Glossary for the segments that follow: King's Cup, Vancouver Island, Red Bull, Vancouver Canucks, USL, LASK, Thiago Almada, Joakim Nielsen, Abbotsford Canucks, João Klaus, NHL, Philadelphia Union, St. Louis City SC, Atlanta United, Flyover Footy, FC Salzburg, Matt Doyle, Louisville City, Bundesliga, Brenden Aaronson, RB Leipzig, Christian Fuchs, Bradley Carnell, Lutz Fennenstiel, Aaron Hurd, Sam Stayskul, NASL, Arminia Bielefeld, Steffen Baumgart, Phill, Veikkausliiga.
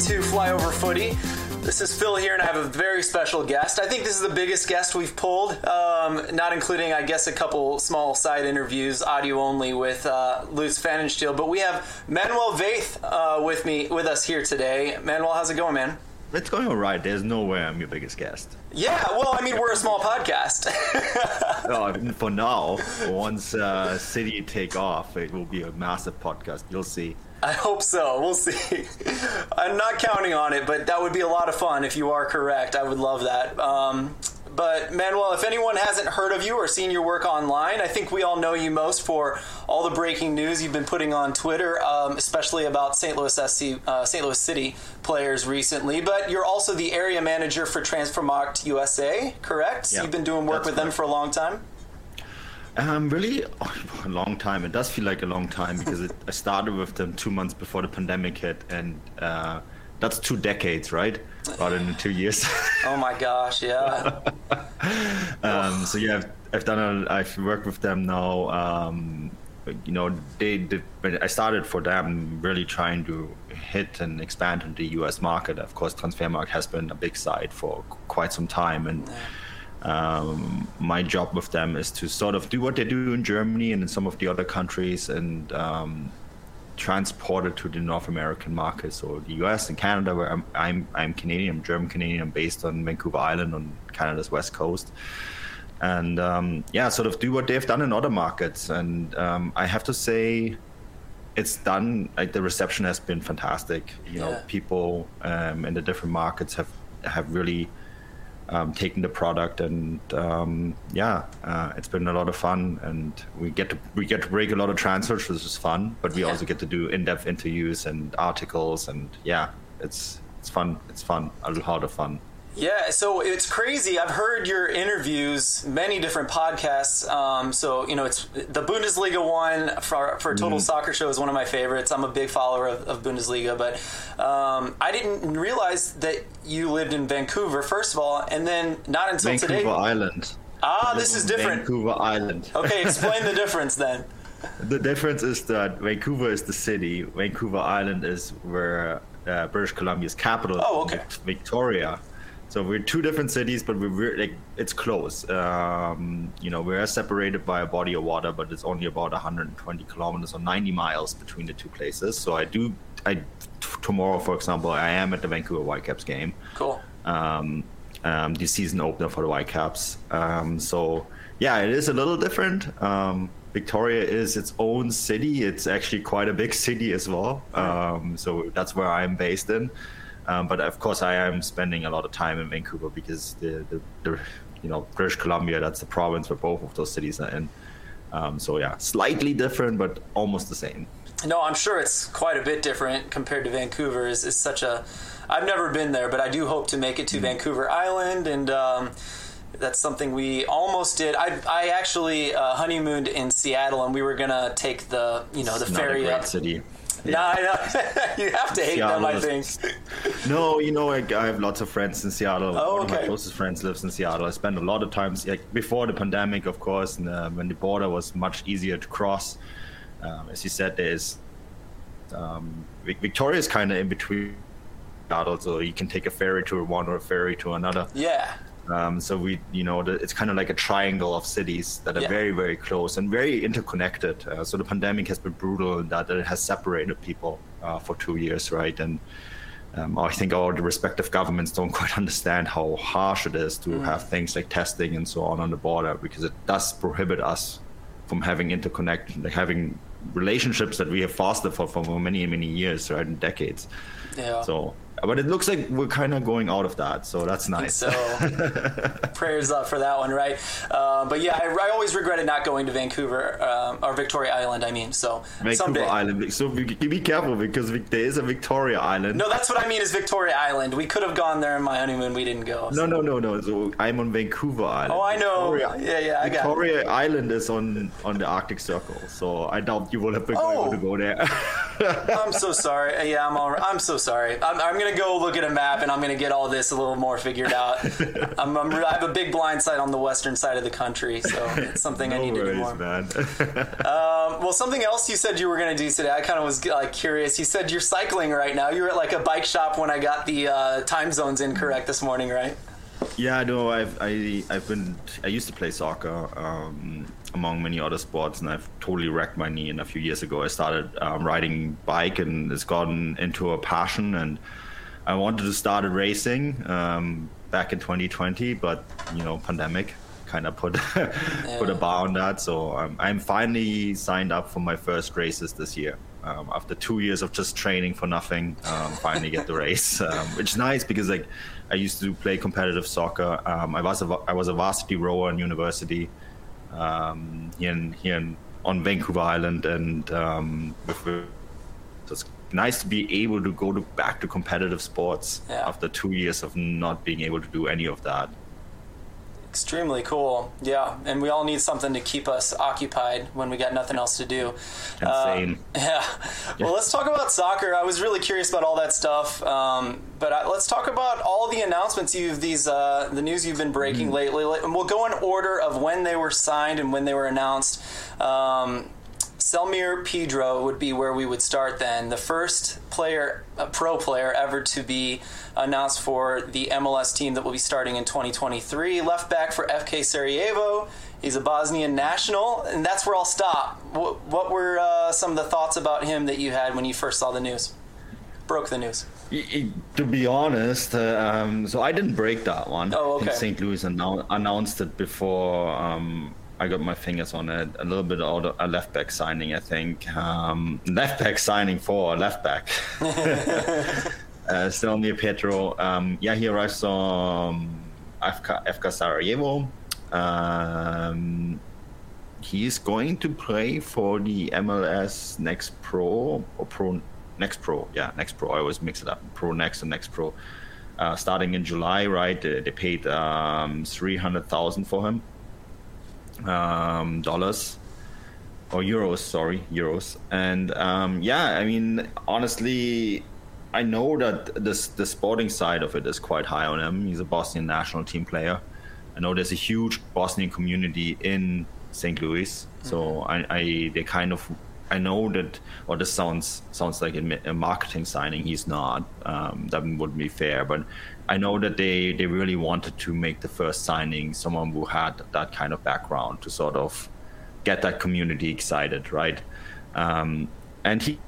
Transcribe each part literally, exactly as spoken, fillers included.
to Flyover Footy. This is Phil here, and I have a very special guest. I think this is the biggest guest we've pulled, um, not including, I guess, a couple small side interviews, audio only, with uh, Lutz Fennenstiel. But we have Manuel Vaith uh, with me, with us here today. Manuel, how's it going, man? It's going all right. There's no way I'm your biggest guest. Yeah, well, I mean, we're a small podcast. Oh, for now, once uh, City take off, it will be a massive podcast. You'll see. I hope so. We'll see. I'm not counting on it, but that would be a lot of fun if you are correct. I would love that. Um, but, Manuel, if anyone hasn't heard of you or seen your work online, I think we all know you most for all the breaking news you've been putting on Twitter, um, especially about Saint Louis S C, uh, Saint Louis City players recently. But you're also the area manager for Transfermarkt U S A, correct? Yeah, you've been doing work with correct. them for a long time? Um, really, oh, a long time. It does feel like a long time because it, I started with them two months before the pandemic hit, and uh, that's two decades, right? Rather than two years. Oh my gosh, yeah. um, so yeah, I've, I've done. A, I've worked with them now. Um, you know, they. Did, I started for them really trying to hit and expand in the U S market. Of course, Transfermarkt has been a big site for quite some time, and. Yeah. Um, my job with them is to sort of do what they do in Germany and in some of the other countries and um, transport it to the North American market. So the U S and Canada, where I'm, I'm, I'm Canadian, I'm German Canadian, I'm based on Vancouver Island on Canada's west coast. And um, yeah, sort of do what they've done in other markets. And um, I have to say it's done, like the reception has been fantastic. You know, yeah. people um, in the different markets have, have really Um, taking the product and um, yeah, uh, it's been a lot of fun, and we get to we get to break a lot of transfers, which is fun. But we yeah. also get to do in-depth interviews and articles, and yeah, it's it's fun. It's fun. A lot of fun. Yeah, so it's crazy. I've heard your interviews, many different podcasts. Um, so, you know, it's the Bundesliga one for, for Total mm. Soccer Show is one of my favorites. I'm a big follower of, of Bundesliga, but um, I didn't realize that you lived in Vancouver, first of all, and then not until Vancouver today. Vancouver Island. Ah, this is different. Vancouver Island. Okay, explain the difference then. The difference is that Vancouver is the city. Vancouver Island is where uh, British Columbia's capital. Oh, okay. Victoria. So we're two different cities, but we're like it's close. Um, you know, we're separated by a body of water, but it's only about one hundred twenty kilometers or ninety miles between the two places. So I do, I t- tomorrow, for example, I am at the Vancouver Whitecaps game. Cool. Um, um, the season opener for the Whitecaps. Um, so yeah, it is a little different. Um, Victoria is its own city. It's actually quite a big city as well. Um, so that's where I'm based in. Um, but of course, I am spending a lot of time in Vancouver because the, the, the you know British Columbia, that's the province where both of those cities are in. Um, so yeah, slightly different, but almost the same. No, I'm sure it's quite a bit different compared to Vancouver. Is is such a, I've never been there, but I do hope to make it to mm-hmm. Vancouver Island, and um, that's something we almost did. I I actually uh, honeymooned in Seattle, and we were gonna take the you know the it's ferry not a great city. Yeah. No, I know. You have to hate Seattle them, I think. Is, no, you know, like, I have lots of friends in Seattle. Oh, One okay. of my closest friends lives in Seattle. I spent a lot of time, like before the pandemic, of course, and uh, when the border was much easier to cross. Um, as you said, there is um, Victoria is kind of in between Seattle, so you can take a ferry to one or a ferry to another. Yeah. Um, so we, you know, the, it's kind of like a triangle of cities that are yeah. very, very close and very interconnected. Uh, so the pandemic has been brutal in that, that it has separated people uh, for two years, right? And um, I think all the respective governments don't quite understand how harsh it is to mm. have things like testing and so on on the border, because it does prohibit us from having interconnected, like having relationships that we have fostered for, for many, many years, right, and decades. Yeah. So. But it looks like we're kind of going out of that, so that's nice. So prayers up for that one, right? Uh, but yeah, I, I always regretted not going to Vancouver um, or Victoria Island. I mean, so Vancouver someday. Island. So be, be careful because there is a Victoria Island. No, that's what I mean is Victoria Island. We could have gone there in my honeymoon. We didn't go. So. No, no, no, no. So I'm on Vancouver Island. Oh, I know. Victoria, yeah, yeah. I got Victoria it. Island is on on the Arctic Circle, so I doubt you will have been oh. able to go there. I'm so sorry. Yeah, I'm all right. I'm so sorry. I'm, I'm gonna. going to go look at a map, and I'm going to get all this a little more figured out. I'm, I'm, I have a big blind site on the western side of the country, so it's something no I need worries, to do more. Man. um, well, something else you said you were going to do today, I kind of was like curious. You said you're cycling right now. You were at like a bike shop when I got the uh, time zones incorrect this morning, right? Yeah, no, I've, I, I've been, I used to play soccer, um, among many other sports, and I've totally wrecked my knee. And a few years ago, I started um, riding bike, and it's gotten into a passion. And I wanted to start racing um, back in twenty twenty, but you know, pandemic kind of put yeah. put a bar on that. So um, I'm finally signed up for my first races this year. Um, after two years of just training for nothing, um, finally get the race, um, which is nice because like I used to play competitive soccer. Um, I was a, I was a varsity rower in university. Um, here in, here in, on Vancouver Island, and um, so it's nice to be able to go to, back to competitive sports yeah. after two years of not being able to do any of that. Extremely cool, yeah, and we all need something to keep us occupied when we got nothing else to do. Insane. Uh, yeah. yeah. Well, let's talk about soccer. I was really curious about all that stuff, um, but I, let's talk about all the announcements you've these uh, the news you've been breaking mm. lately, and we'll go in order of when they were signed and when they were announced. Um, Selmir Pedro would be where we would start then. The first player, a pro player ever to be announced for the M L S team that will be starting in twenty twenty-three. Left back for F K Sarajevo. He's a Bosnian national, and that's where I'll stop. What, what were uh, some of the thoughts about him that you had when you first saw the news? Broke the news. To be honest, um, so I didn't break that one. Oh, okay. I think Saint Louis annou- announced it before... Um, I got my fingers on it. A little bit out of a left back signing, I think. Um, left back signing for a left back. uh, still near Pedro. Um, yeah, he arrives from F K Sarajevo. Um, he's going to play for the M L S Next Pro or Pro Next Pro. Yeah, Next Pro. I always mix it up. Pro Next and Next Pro. Uh, starting in July, right? They, they paid um, three hundred thousand for him. Um, dollars or euros, sorry, euros. And um, yeah, I mean, honestly, I know that this, the sporting side of it is quite high on him. He's a Bosnian national team player. I know there's a huge Bosnian community in Saint Louis. So I, I they kind of, I know that, or this sounds sounds like a marketing signing. He's not, um, that wouldn't be fair, but I know that they, they really wanted to make the first signing someone who had that kind of background to sort of get that community excited, right? Um, and he's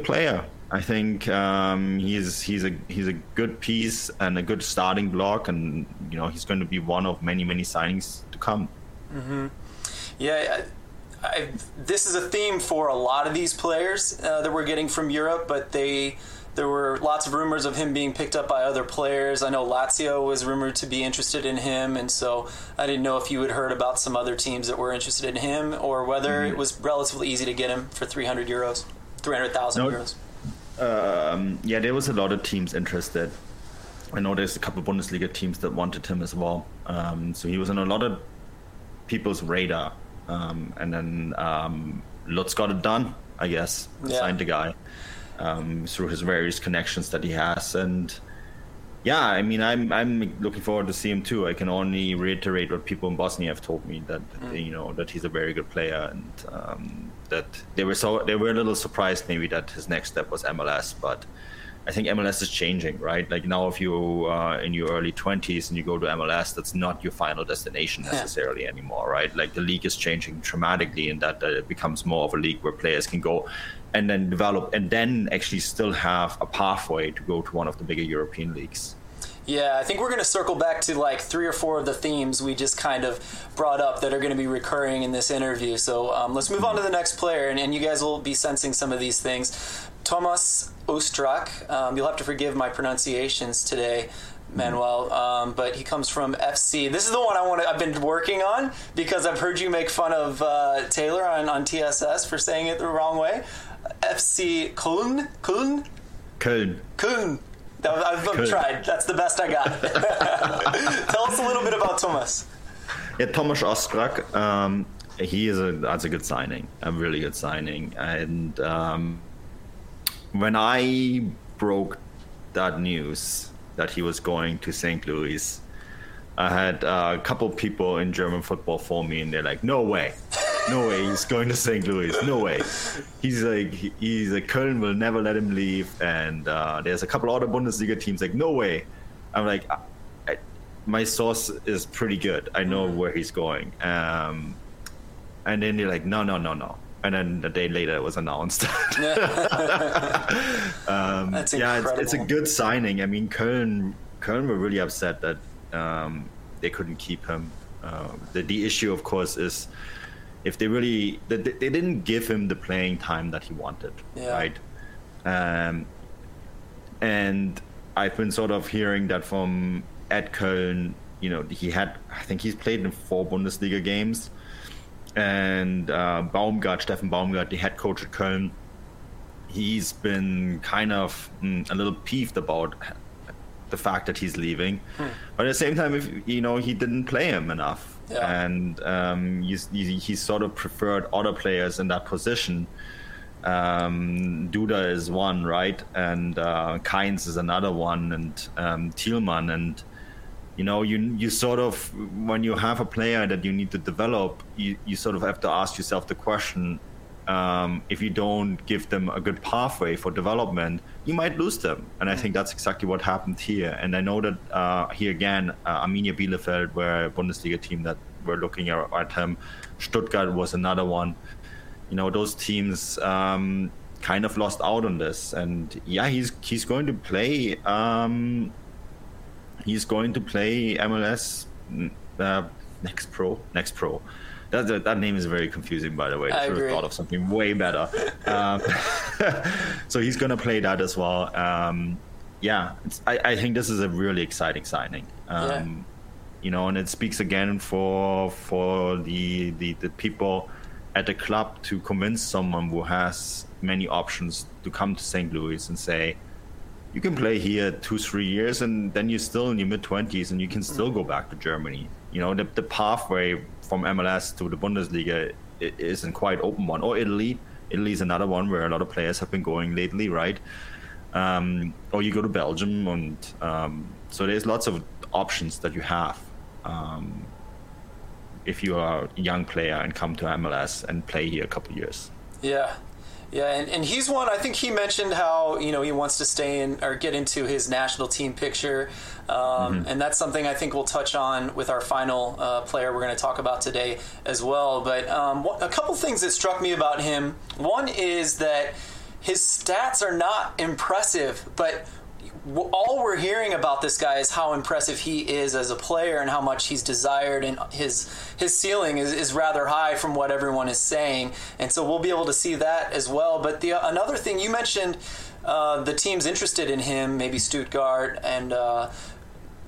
a player. I think um, he's he's a he's a good piece and a good starting block, and you know he's going to be one of many many signings to come. Mm-hmm. Yeah. I- I, this is a theme for a lot of these players uh, that we're getting from Europe, but they there were lots of rumors of him being picked up by other players. I know Lazio was rumored to be interested in him, and so I didn't know if you had heard about some other teams that were interested in him or whether mm-hmm. it was relatively easy to get him for three hundred euros, three hundred thousand no, euros. Um, yeah, there was a lot of teams interested. I know there's a couple of Bundesliga teams that wanted him as well. Um, so he was on a lot of people's radar. Um, and then um, Lutz got it done, I guess. Yeah. Signed the guy um, through his various connections that he has, and yeah, I mean, I'm I'm looking forward to see him too. I can only reiterate what people in Bosnia have told me that mm. you know that he's a very good player, and um, that they were so they were a little surprised maybe that his next step was M L S, but I think M L S is changing, right? Like now, if you are in your early twenties and you go to M L S, that's not your final destination necessarily yeah. anymore, right? Like the league is changing dramatically in that, that it becomes more of a league where players can go and then develop and then actually still have a pathway to go to one of the bigger European leagues. Yeah, I think we're going to circle back to like three or four of the themes we just kind of brought up that are going to be recurring in this interview. So um, let's move on to the next player, and, and you guys will be sensing some of these things. Thomas Ostrak, um, you'll have to forgive my pronunciations today, Manuel, um, but he comes from F C. This is the one I want to, I've been working on because I've heard you make fun of uh, Taylor on, on T S S for saying it the wrong way. F C Köln? Köln? Köln. Köln. That, I've, I've tried. That's the best I got. Tell us a little bit about Thomas. Yeah, Thomas Ostrak, um, he is a, that's a good signing, a really good signing. And um, when I broke that news that he was going to Saint Louis, I had uh, a couple people in German football for me, and they're like, "No way, no way, he's going to Saint Louis. No way." He's like, he's like, Köln will never let him leave, and uh, there's a couple other Bundesliga teams like, "No way." I'm like, I, I, my source is pretty good. I know mm-hmm. where he's going. Um, and then they're like, "No, no, no, no." And then a day later, it was announced. um, That's yeah, it's, it's a good signing. I mean, Köln, Köln were really upset that. Um, they couldn't keep him. Uh, the, the issue, of course, is if they really they, they didn't give him the playing time that he wanted, yeah. right? Um, and I've been sort of hearing that from at Köln. You know, he had I think he's played in four Bundesliga games, and uh, Baumgart, Steffen Baumgart, the head coach at Köln, he's been kind of mm, a little peeved about the fact that he's leaving, hmm. but at the same time, if you know, he didn't play him enough, yeah. and um, he, he, he sort of preferred other players in that position. Um, Duda is one, right, and uh, Kainz is another one, and um, Thielmann, and you know, you you sort of when you have a player that you need to develop, you, you sort of have to ask yourself the question: um, if you don't give them a good pathway for development, you might lose them. And I think that's exactly what happened here. And I know that uh, here again, uh, Arminia Bielefeld were a Bundesliga team that were looking at, at him. Stuttgart was another one. You know, those teams um, kind of lost out on this. And yeah, he's he's going to play. Um, he's going to play M L S uh, Next Pro. Next Pro. That, that, that name is very confusing, by the way. I, I should agree. have thought of something way better. Um, so he's going to play that as well. Um, yeah, it's, I, I think this is a really exciting signing. Um, yeah. You know, and it speaks again for for the, the, the people at the club to convince someone who has many options to come to Saint Louis and say, you can play here two, three years, and then you're still in your mid-twenties, and you can still mm-hmm. go back to Germany. You know, the, the pathway from M L S to the Bundesliga is a quite open one. Or Italy. Italy is another one where a lot of players have been going lately, right? Um, or you go to Belgium. and um, So there's lots of options that you have um, if you are a young player and come to M L S and play here a couple of years. Yeah. Yeah, and, and he's one, I think he mentioned how, you know, he wants to stay in or get into his national team picture. Um, mm-hmm. And that's something I think we'll touch on with our final uh, player we're going to talk about today as well. But um, a couple things that struck me about him. One is that his stats are not impressive, but all we're hearing about this guy is how impressive he is as a player and how much he's desired, and his his ceiling is, is rather high from what everyone is saying, and so we'll be able to see that as well. But the another thing you mentioned, uh, the teams interested in him, maybe Stuttgart and uh,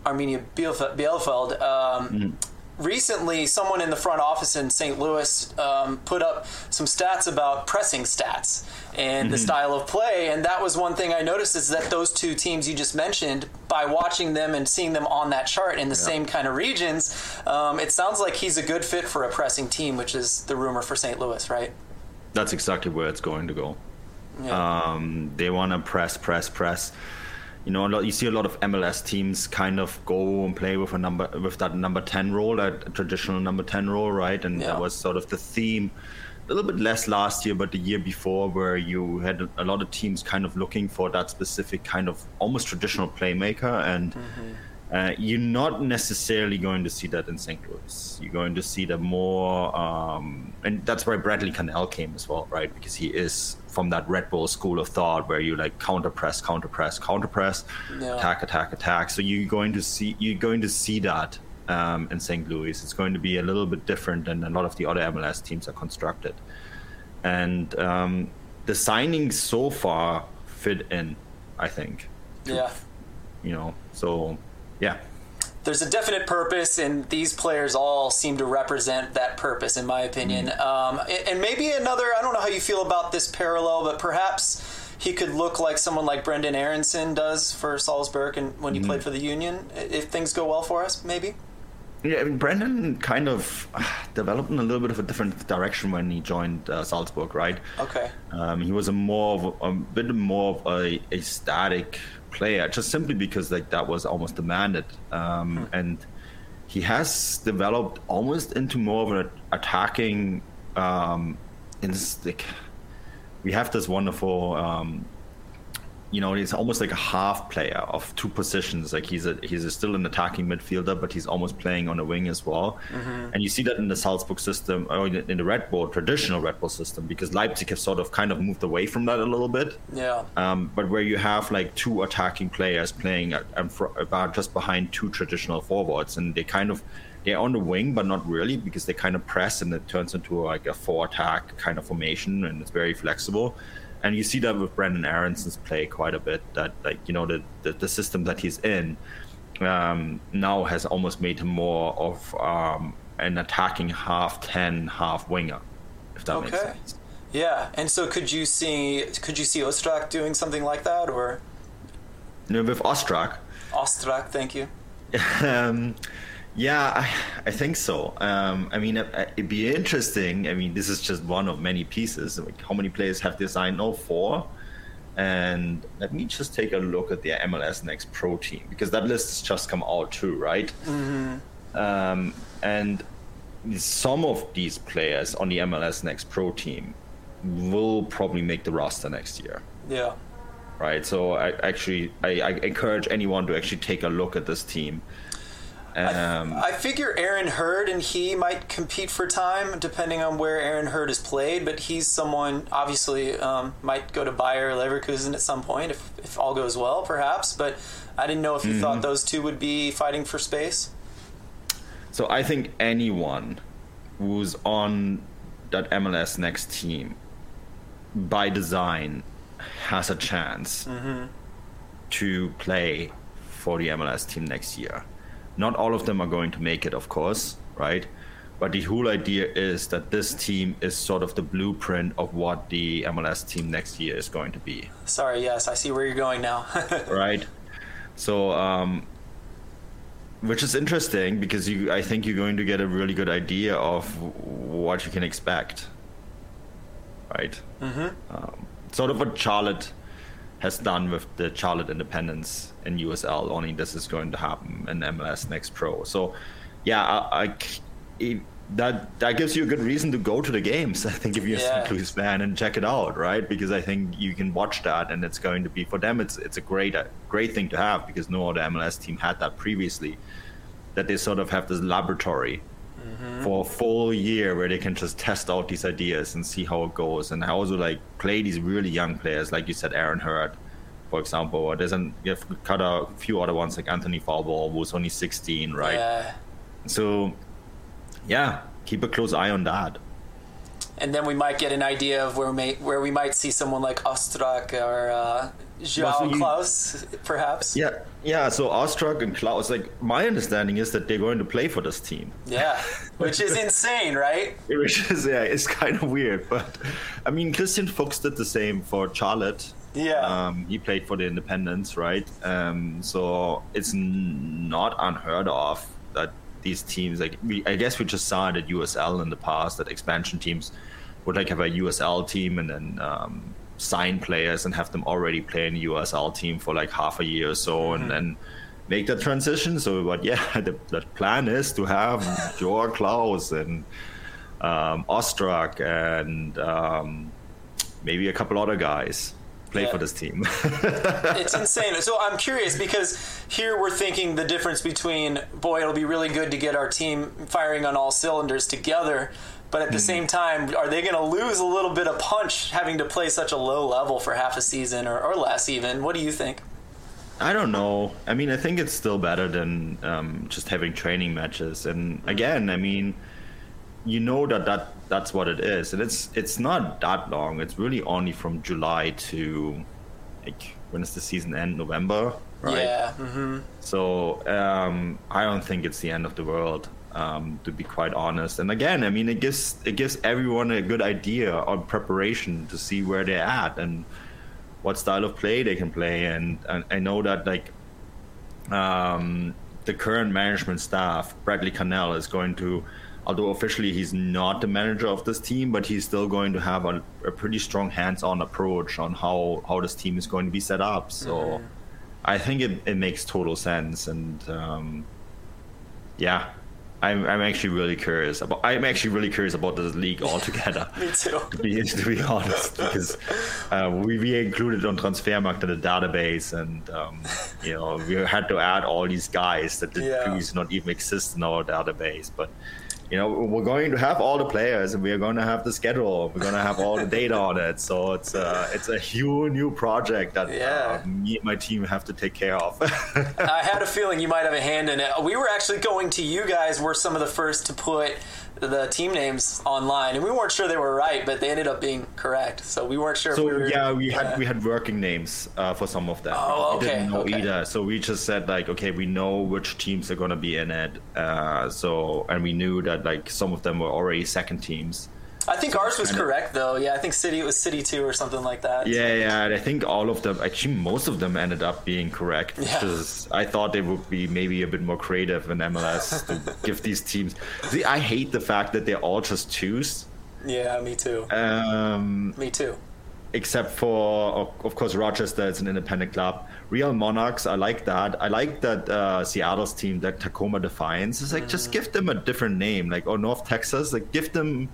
Arminia Bielefeld, um, mm-hmm. recently someone in the front office in Saint Louis um, put up some stats about pressing stats and mm-hmm. the style of play, and that was one thing I noticed, is that those two teams you just mentioned, by watching them and seeing them on that chart in the yeah. same kind of regions, um, it sounds like he's a good fit for a pressing team, which is the rumor for Saint Louis, right? That's exactly where it's going to go. Yeah. Um, they want to press, press, press. You know, a lot, you see a lot of M L S teams kind of go and play with a number, with that number ten role, that traditional number ten role, right? And yeah. that was sort of the theme. A little bit less last year, but the year before, where you had a lot of teams kind of looking for that specific kind of almost traditional playmaker, and mm-hmm. uh, you're not necessarily going to see that in Saint Louis. You're going to see that more, um, and that's why Bradley Carnell came as well, right? Because he is from that Red Bull school of thought where you like counter press, counter press, counter press, yeah. attack, attack, attack. So you're going to see you're going to see that. Um, in Saint Louis, it's going to be a little bit different than a lot of the other M L S teams are constructed, and um, the signings so far fit in, I think. Yeah. You know, so yeah. There's a definite purpose, and these players all seem to represent that purpose, in my opinion. Mm-hmm. Um, and maybe another, I don't know how you feel about this parallel, but perhaps he could look like someone like Brenden Aaronson does for Salzburg, and when he mm-hmm. played for the Union, if things go well for us, maybe. Yeah, I mean, Brenden kind of developed in a little bit of a different direction when he joined uh, Salzburg, right? Okay. Um, he was a more, of a, a bit more of a, a static player, just simply because like that was almost demanded, um, hmm. and he has developed almost into more of an attacking um, instinct. We have this wonderful, um, you know, he's almost like a half player of two positions. Like he's a, he's a still an attacking midfielder, but he's almost playing on a wing as well. Mm-hmm. And you see that in the Salzburg system, or in the Red Bull, traditional Red Bull system, because Leipzig have sort of kind of moved away from that a little bit. Yeah. Um, but where you have like two attacking players playing about just behind two traditional forwards, and they kind of, they're on the wing, but not really, because they kind of press and it turns into like a four-attack kind of formation, and it's very flexible. And you see that with Brenden Aaronson's play quite a bit, that like, you know, the the, the system that he's in um, now has almost made him more of um, an attacking half-ten, half-winger, if that okay. makes sense. Yeah, and so could you see could you see Ostrak doing something like that, or? No, with Ostrak. Ostrak, thank you. um, Yeah, I, I think so. Um, I mean, it, it'd be interesting. I mean, this is just one of many pieces. Like, how many players have they signed? Oh, four. And let me just take a look at their M L S Next Pro team, because that list has just come out too, right? Mm-hmm. Um, and some of these players on the M L S Next Pro team will probably make the roster next year. Yeah. Right. So I actually, I, I encourage anyone to actually take a look at this team. Um, I, I figure Aaron Hurd and he might compete for time, depending on where Aaron Hurd is played, but he's someone, obviously, um, might go to Bayer Leverkusen at some point, if, if all goes well, perhaps, but I didn't know if you mm-hmm. thought those two would be fighting for space. So I think anyone who's on that M L S Next team, by design, has a chance mm-hmm. to play for the M L S team next year. Not all of them are going to make it, of course, right? But the whole idea is that this team is sort of the blueprint of what the M L S team next year is going to be. Sorry, yes, I see where you're going now. Right? So, um, which is interesting, because you, I think you're going to get a really good idea of what you can expect, right? Mm-hmm. Um, sort of what Charlotte has done with the Charlotte Independence in U S L, only this is going to happen in M L S Next Pro. So, yeah, I, I, it, that that gives you a good reason to go to the games, I think, if you're yeah. a Saint Louis fan, and check it out, right? Because I think you can watch that, and it's going to be, for them, it's it's a great great thing to have, because no other M L S team had that previously, that they sort of have this laboratory mm-hmm. for a full year where they can just test out these ideas and see how it goes. And I also like play these really young players, like you said, Aaron Hurd, for example, or there's an, you've got a few other ones like Anthony Fowler, who's only sixteen, right? Yeah. So, yeah, keep a close eye on that. And then we might get an idea of where we, may, where we might see someone like Ostrak or uh, João well, so you, Klaus, perhaps. Yeah, yeah. So Ostrak and Klaus, like my understanding is that they're going to play for this team. Yeah, which is insane, right? Which is yeah, it's kind of weird, but I mean, Christian Fuchs did the same for Charlotte. Yeah, um, he played for the Independents, right? Um, so it's n- not unheard of that. These teams, like we, I guess we just saw it at U S L in the past, that expansion teams would like have a U S L team and then um, sign players and have them already play in the U S L team for like half a year or so, and mm-hmm. then make that transition. So, but yeah, the, the plan is to have João Klaus and um, Ostrak and um, maybe a couple other guys play yeah. for this team. It's insane. So I'm curious, because here we're thinking the difference between, boy, it'll be really good to get our team firing on all cylinders together, but at the mm. same time, are they going to lose a little bit of punch having to play such a low level for half a season or, or less even? What do you think? I don't know. I mean, I think it's still better than um, just having training matches. And again, I mean, you know that, that that's what it is, and it's it's not that long. It's really only from July to, like, when does the season end? November, right? Yeah. Mm-hmm. So um, I don't think it's the end of the world, um, to be quite honest. And again, I mean, it gives it gives everyone a good idea on preparation to see where they're at and what style of play they can play. And, and I know that, like, um, the current management staff, Bradley Carnell is going to, although officially he's not the manager of this team, but he's still going to have a, a pretty strong hands-on approach on how, how this team is going to be set up. So mm-hmm. I think it, it makes total sense. And um, yeah, I'm I'm actually really curious about I'm actually really curious about this league altogether. Me too. To be to be honest, because uh, we we included on Transfermarkt in the database, and um, you know, we had to add all these guys that did yeah. not even exist in our database. But you know, we're going to have all the players, and we are going to have the schedule. We're going to have all the data on it. So it's a it's a huge new project that yeah. uh, me and my team have to take care of. I had a feeling you might have a hand in it. We were actually going to you guys. We're some of the first to put the team names online, and we weren't sure they were right, but they ended up being correct. So we weren't sure. So if we were, yeah, we had yeah. we had working names uh, for some of them. Oh, okay. We didn't know okay. either. So we just said like, okay, we know which teams are going to be in it. Uh, so and we knew that like some of them were already second teams. I think so ours was correct of, though. Yeah, I think City it was City two or something like that. Yeah, so. yeah. And I think all of them, actually most of them ended up being correct, which yeah. is, I thought they would be maybe a bit more creative in M L S to give these teams. See, I hate the fact that they're all just twos. Yeah, me too. Um, me too. Except for, of course, Rochester, it's an independent club. Real Monarchs, I like that. I like that uh, Seattle's team, that Tacoma Defiance. It's like, mm. just give them a different name. Like, or North Texas, like give them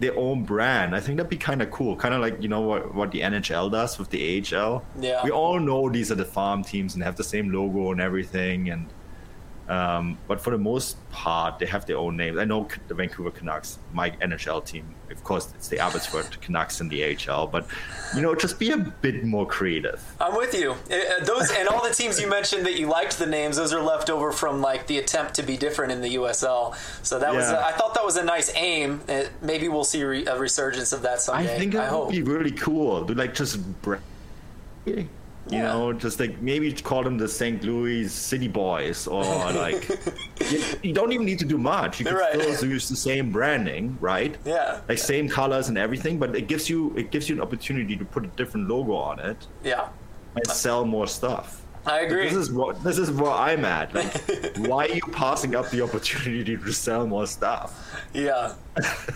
their own brand. I think that'd be kind of cool, kind of like, you know, what what the N H L does with the A H L. Yeah, we all know these are the farm teams and have the same logo and everything, and um but for the most part they have their own names. I know the Vancouver Canucks, my N H L team, of course it's the Abbotsford Canucks in the A H L, but you know, just be a bit more creative. I'm with you. Those and all the teams you mentioned that you liked the names, those are left over from like the attempt to be different in the U S L. So that yeah. was a, I thought that was a nice aim. It, maybe we'll see re, a resurgence of that someday. I think that I would hope. Be really cool to like just br- yeah. You know, just like maybe call them the Saint Louis City Boys, or like you, you don't even need to do much. You can right. still use the same branding, right? Yeah, like yeah. same colors and everything, but it gives you it gives you an opportunity to put a different logo on it. Yeah, and sell more stuff. I agree. Like, this is what this is where I'm at. Like, why are you passing up the opportunity to sell more stuff? Yeah,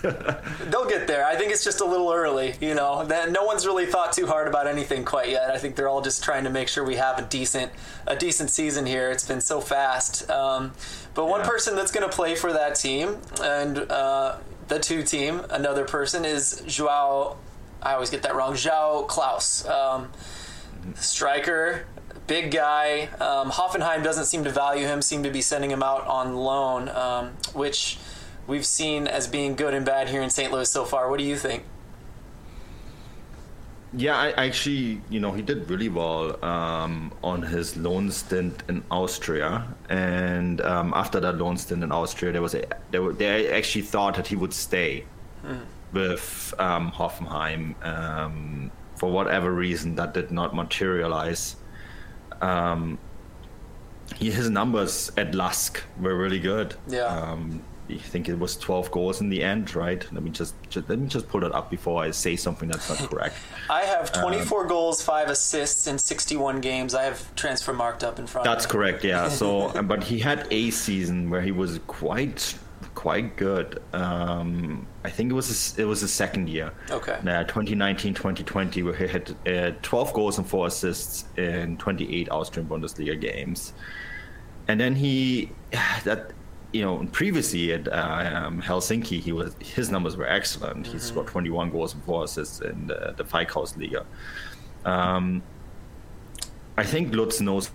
they'll get there. I think it's just a little early. You know, that no one's really thought too hard about anything quite yet. I think they're all just trying to make sure we have a decent, a decent season here. It's been so fast. Um, but one yeah. person that's going to play for that team and uh, the two team, another person is João. I always get that wrong. João Klaus, um, striker. Big guy. Um, Hoffenheim doesn't seem to value him, seem to be sending him out on loan, um, which we've seen as being good and bad here in Saint Louis so far. What do you think? Yeah, I actually, you know, he did really well um, on his loan stint in Austria. And um, after that loan stint in Austria, there was a, they, were, they actually thought that he would stay mm. with um, Hoffenheim. Um, for whatever reason, that did not materialize. Um, he, his numbers at LASK were really good. Yeah. Um, I think it was twelve goals in the end, right? Let me just, just let me just pull that up before I say something that's not correct. I have twenty-four um, goals, five assists in sixty-one games. I have Transfermarkt up in front. That's correct. Yeah. So, but he had a season where he was quite quite good. Um, I think it was a, it was his second year. Okay. Uh, twenty nineteen twenty twenty, where he had uh, twelve goals and four assists in twenty-eight Austrian Bundesliga games. And then he that you know, previously at uh, um, Helsinki, he was his numbers were excellent. Mm-hmm. He scored twenty-one goals and four assists in the, the Veikkausliiga. Um I think Lutz knows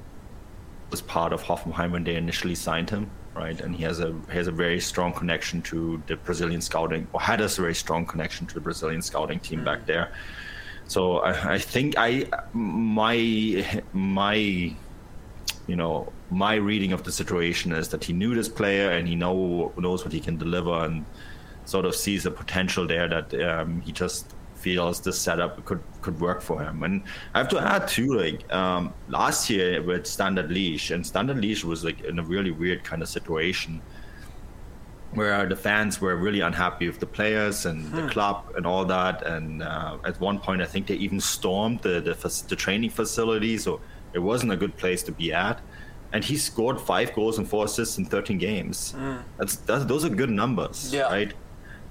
was part of Hoffenheim when they initially signed him. Right, and he has a has a very strong connection to the Brazilian scouting, or had a very strong connection to the Brazilian scouting team mm. back there. So I, I think I my my you know my reading of the situation is that he knew this player and he know knows what he can deliver, and sort of sees the potential there that um, he just feels this setup could could work for him. And I have to add too, like um, last year with Standard Liège, and Standard Liège was like in a really weird kind of situation where the fans were really unhappy with the players and hmm. the club and all that. And uh, at one point, I think they even stormed the the, the training facilities, so it wasn't a good place to be at. and he scored five goals and four assists in thirteen games. Mm. That's, that's those are good numbers, yeah. right?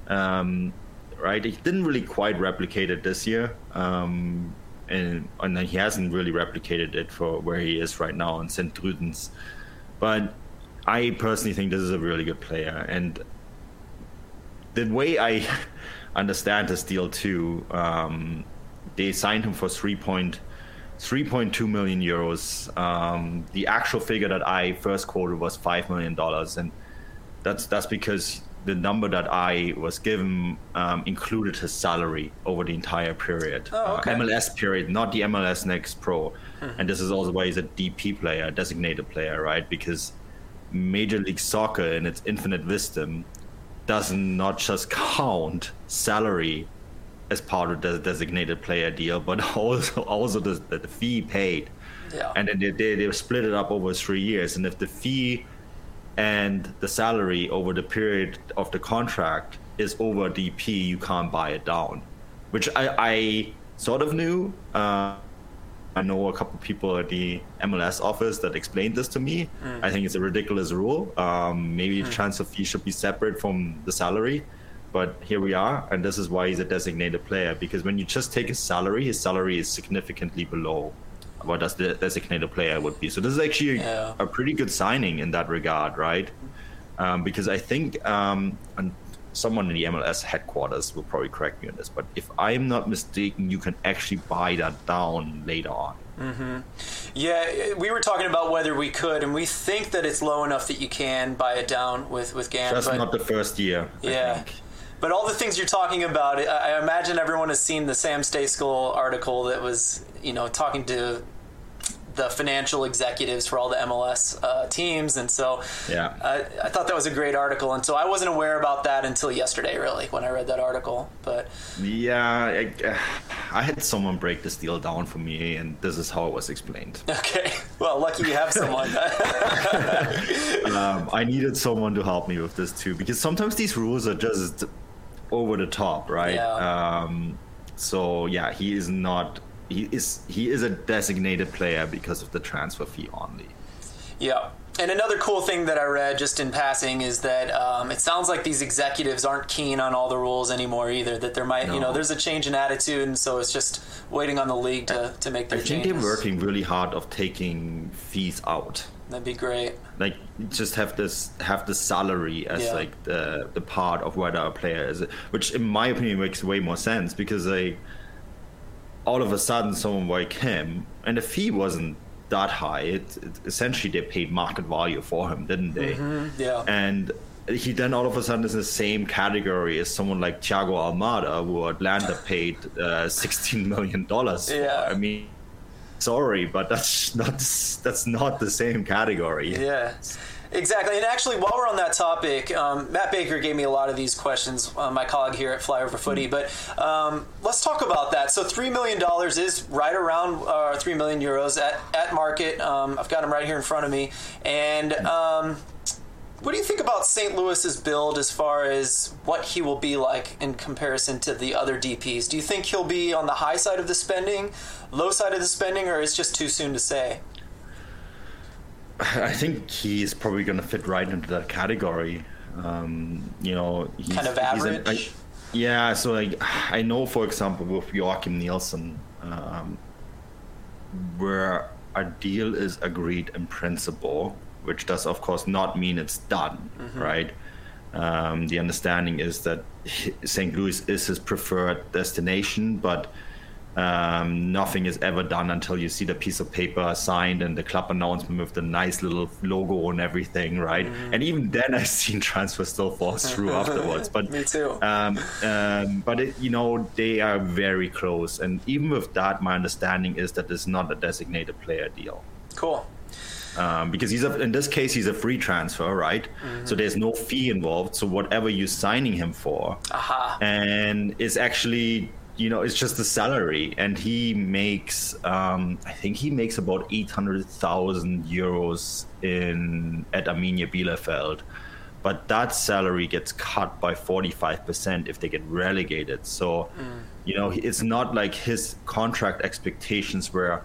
Um, right. He didn't really quite replicate it this year, um, and and he hasn't really replicated it for where he is right now in Saint Truden's. But I personally think this is a really good player, and the way I understand this deal too, um, they signed him for three point. three point two million euros. Um, the actual figure that I first quoted was five million dollars. And that's that's because the number that I was given um, included his salary over the entire period. Oh, okay. uh, M L S period, not the M L S Next Pro. Mm-hmm. And this is also why he's a D P player, designated player, right? Because Major League Soccer in its infinite wisdom does not just count salary as part of the designated player deal, but also also the, the fee paid. Yeah. And then they, they, they split it up over three years. And if the fee and the salary over the period of the contract is over D P, you can't buy it down, which I, I sort of knew. Uh, I know a couple of people at the M L S office that explained this to me. Mm. I think it's a ridiculous rule. Um, maybe mm. the transfer fee should be separate from the salary. But here we are, and this is why he's a designated player, because when you just take his salary, his salary is significantly below what a designated player would be. So this is actually yeah. a pretty good signing in that regard, right? Um, because I think um, and someone in the M L S headquarters will probably correct me on this, but if I'm not mistaken, you can actually buy that down later on. Mm-hmm. Yeah, we were talking about whether we could, and we think that it's low enough that you can buy it down with, with G A M. Just but not the first year, yeah. I think. But all the things you're talking about, I imagine everyone has seen the Sam Stayskul article that was, you know, talking to the financial executives for all the M L S uh, teams. And so yeah. I, I thought that was a great article. And so I wasn't aware about that until yesterday, really, when I read that article. But yeah, I, I had someone break this deal down for me, and this is how it was explained. Okay. Well, lucky you have someone. um, I needed someone to help me with this, too, because sometimes these rules are just over the top, right? Yeah. Um, so yeah, he is not. He is he is a designated player because of the transfer fee only. Yeah, and another cool thing that I read just in passing is that um, it sounds like these executives aren't keen on all the rules anymore either. That there might, no. you know, there's a change in attitude, and so it's just waiting on the league to, to make their changes. I think changes. They're working really hard of taking fees out. That'd be great. Like, just have this have the salary as yeah. like the the part of whether a player is, which in my opinion makes way more sense, because like all of a sudden someone like him, and the fee wasn't that high. It, it essentially they paid market value for him, didn't they? Mm-hmm. Yeah. And he then all of a sudden is in the same category as someone like Thiago Almada, who Atlanta paid uh, sixteen million dollars. Yeah. For. I mean. Sorry, but that's not that's not the same category. Yeah, exactly. And actually, while we're on that topic, um, Matt Baker gave me a lot of these questions, uh, my colleague here at Flyover Footy. But um, let's talk about that. So three million dollars is right around uh, three million euros at, at market. Um, I've got them right here in front of me. And um, what do you think about Saint Louis's build as far as what he will be like in comparison to the other D Ps? Do you think he'll be on the high side of the spending, low side of the spending, or it's just too soon to say? I think he is probably going to fit right into that category. Um, you know, he's, kind of average. He's an, I, yeah, so like I know, for example, with Joakim Nielsen, um, where a deal is agreed in principle, which does of course not mean it's done, mm-hmm. right? Um, the understanding is that Saint Louis is his preferred destination, but Um, nothing is ever done until you see the piece of paper signed and the club announcement with the nice little logo and everything, right? Mm. And even then, I've seen transfers still fall through afterwards. But me too. Um, um, but it, you know, they are very close, and even with that, my understanding is that it's not a designated player deal. Cool. Um, because he's a, in this case, he's a free transfer, right? Mm-hmm. So there's no fee involved. So whatever you're signing him for, Aha. and it's actually. You know, it's just the salary, and he makes, um, I think he makes about eight hundred thousand euros in at Arminia Bielefeld, but that salary gets cut by forty-five percent if they get relegated. So, mm. you know, it's not like his contract expectations were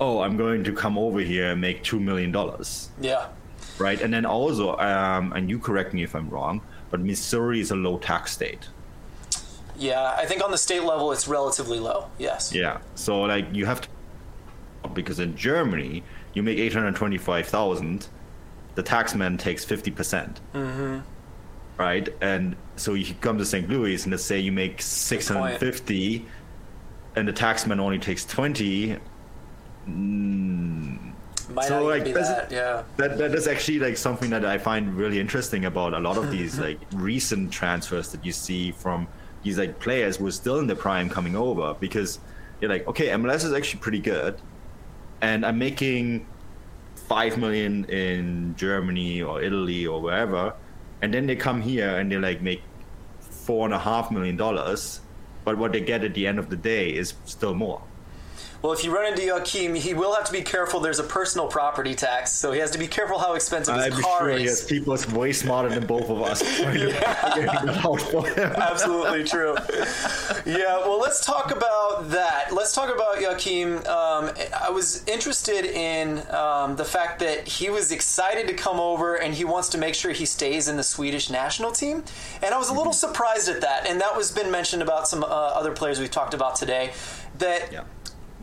oh, I'm going to come over here and make two million dollars. Yeah. Right. And then also, um, and you correct me if I'm wrong, but Missouri is a low tax state. Yeah. I think on the state level, it's relatively low. Yes. Yeah. So like you have to, because in Germany, you make eight hundred twenty-five thousand dollars, the taxman takes fifty percent. Mm-hmm. Right. And so you come to Saint Louis and let's say you make six hundred fifty and the taxman only takes twenty. Mm. Might so like that, yeah. that that is actually like something that I find really interesting about a lot of these like recent transfers that you see from these like players who are still in the prime coming over, because you're like, okay, M L S is actually pretty good and I'm making five million in Germany or Italy or wherever, and then they come here and they like make four and a half million dollars, but what they get at the end of the day is still more. Well, if you run into Joakim, he will have to be careful. There's a personal property tax, so he has to be careful how expensive his I'm car sure, is. Yes, people are way smarter than both of us. Absolutely true. Yeah, well, let's talk about that. Let's talk about Joakim. Um, I was interested in um, the fact that he was excited to come over and he wants to make sure he stays in the Swedish national team. And I was a little mm-hmm. surprised at that, and that was been mentioned about some uh, other players we've talked about today, that... Yeah.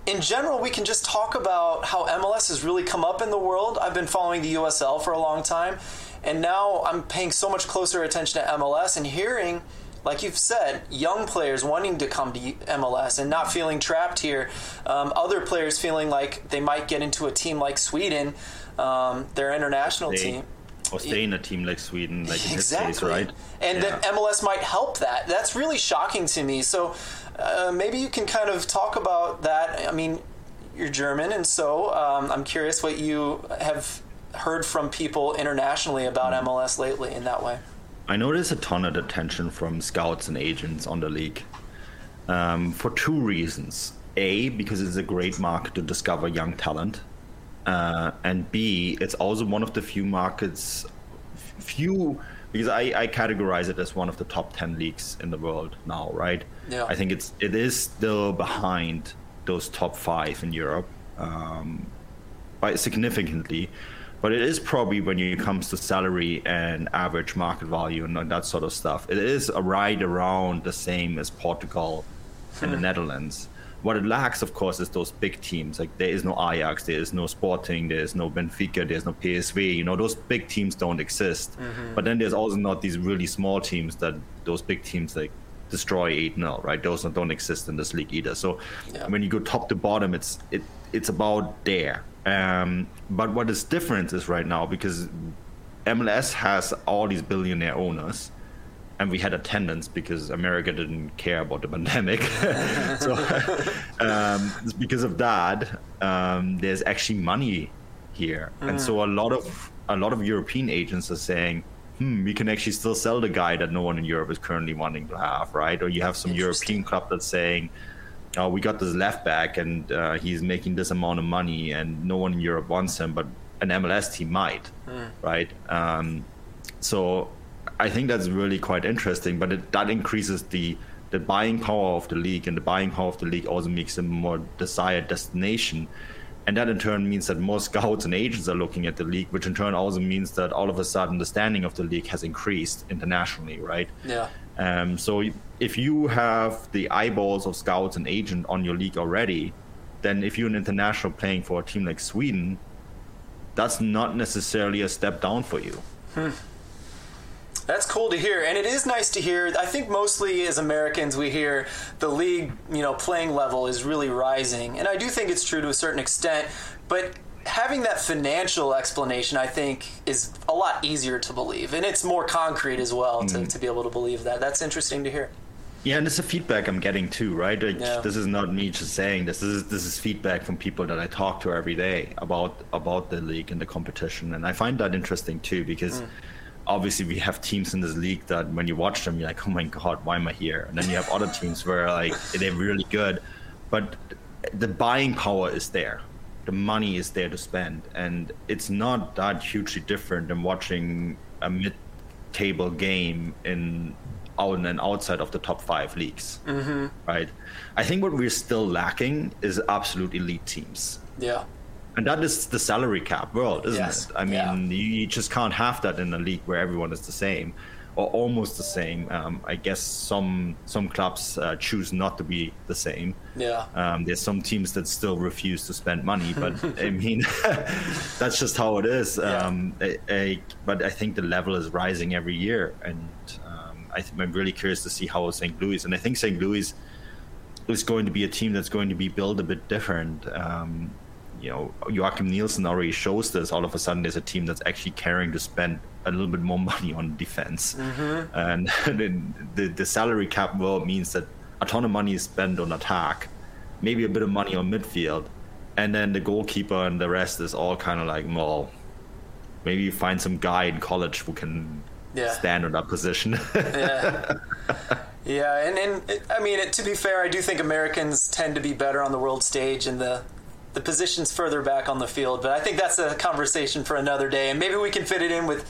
In general, we can just talk about how M L S has really come up in the world. I've been following the U S L for a long time, and now I'm paying so much closer attention to M L S and hearing, like you've said, young players wanting to come to M L S and not feeling trapped here. Um, other players feeling like they might get into a team like Sweden, um, their international they- team. Or stay in a team like Sweden, like in exactly. his case, right? And yeah. then M L S might help that. That's really shocking to me. So uh, maybe you can kind of talk about that. I mean, you're German, and so um, I'm curious what you have heard from people internationally about mm. M L S lately in that way. I notice a ton of attention from scouts and agents on the league um, for two reasons. A, because it's a great market to discover young talent. Uh, and B, it's also one of the few markets, few, because I, I categorize it as one of the top ten leagues in the world now, right? Yeah. I think it's it is still behind those top five in Europe, um, by significantly, but it is probably when it comes to salary and average market value and that sort of stuff, it is a right around the same as Portugal hmm. and the Netherlands. What it lacks, of course, is those big teams. Like there is no Ajax, there is no Sporting, there is no Benfica, there's no P S V. You know, those big teams don't exist. Mm-hmm. But then there's also not these really small teams that those big teams like destroy eight nil, right? Those don't exist in this league either. So yeah. when you go top to bottom, it's it it's about there. Um, but what is different is right now because M L S has all these billionaire owners. And we had attendance because America didn't care about the pandemic. so um, because of that, um, there's actually money here. Mm. And so a lot of a lot of European agents are saying, hmm, we can actually still sell the guy that no one in Europe is currently wanting to have, right? Or you have some European club that's saying, oh, we got this left back and uh, he's making this amount of money and no one in Europe wants him, but an M L S team might, mm. right? Um, so... I think that's really quite interesting, but it, that increases the, the buying power of the league, and the buying power of the league also makes a more desired destination. And that in turn means that more scouts and agents are looking at the league, which in turn also means that all of a sudden the standing of the league has increased internationally, right? Yeah. Um, so if you have the eyeballs of scouts and agents on your league already, then if you're an international playing for a team like Sweden, that's not necessarily a step down for you. Hmm. That's cool to hear, and it is nice to hear. I think mostly as Americans we hear the league, you know, playing level is really rising, and I do think it's true to a certain extent, but having that financial explanation I think is a lot easier to believe, and it's more concrete as well to, mm. to be able to believe that. That's interesting to hear. Yeah, and it's the feedback I'm getting too, right? Like, yeah. This is not me just saying this. This is this is feedback from people that I talk to every day about about the league and the competition, and I find that interesting too because mm. obviously we have teams in this league that when you watch them you're like, oh my god, why am I here? And then you have other teams where like they're really good, but the buying power is there, the money is there to spend, and it's not that hugely different than watching a mid table game in out and outside of the top five leagues, mm-hmm. right? I think what we're still lacking is absolute elite teams. Yeah. And that is the salary cap world, isn't yes. it? I mean, yeah. you just can't have that in a league where everyone is the same or almost the same. Um, I guess some some clubs uh, choose not to be the same. Yeah. Um, there's some teams that still refuse to spend money, but I mean, that's just how it is. Yeah. Um, I, I, but I think the level is rising every year, and um, I th- I'm really curious to see how Saint Louis, and I think Saint Louis is going to be a team that's going to be built a bit different. Um, You know, Joakim Nielsen already shows this. All of a sudden, there's a team that's actually caring to spend a little bit more money on defense. Mm-hmm. And the, the the salary cap world means that a ton of money is spent on attack, maybe a bit of money on midfield, and then the goalkeeper and the rest is all kind of like, well, maybe you find some guy in college who can yeah. stand on that position. yeah. yeah, and, and it, I mean, it, to be fair, I do think Americans tend to be better on the world stage and the the positions further back on the field, but I think that's a conversation for another day, and maybe we can fit it in with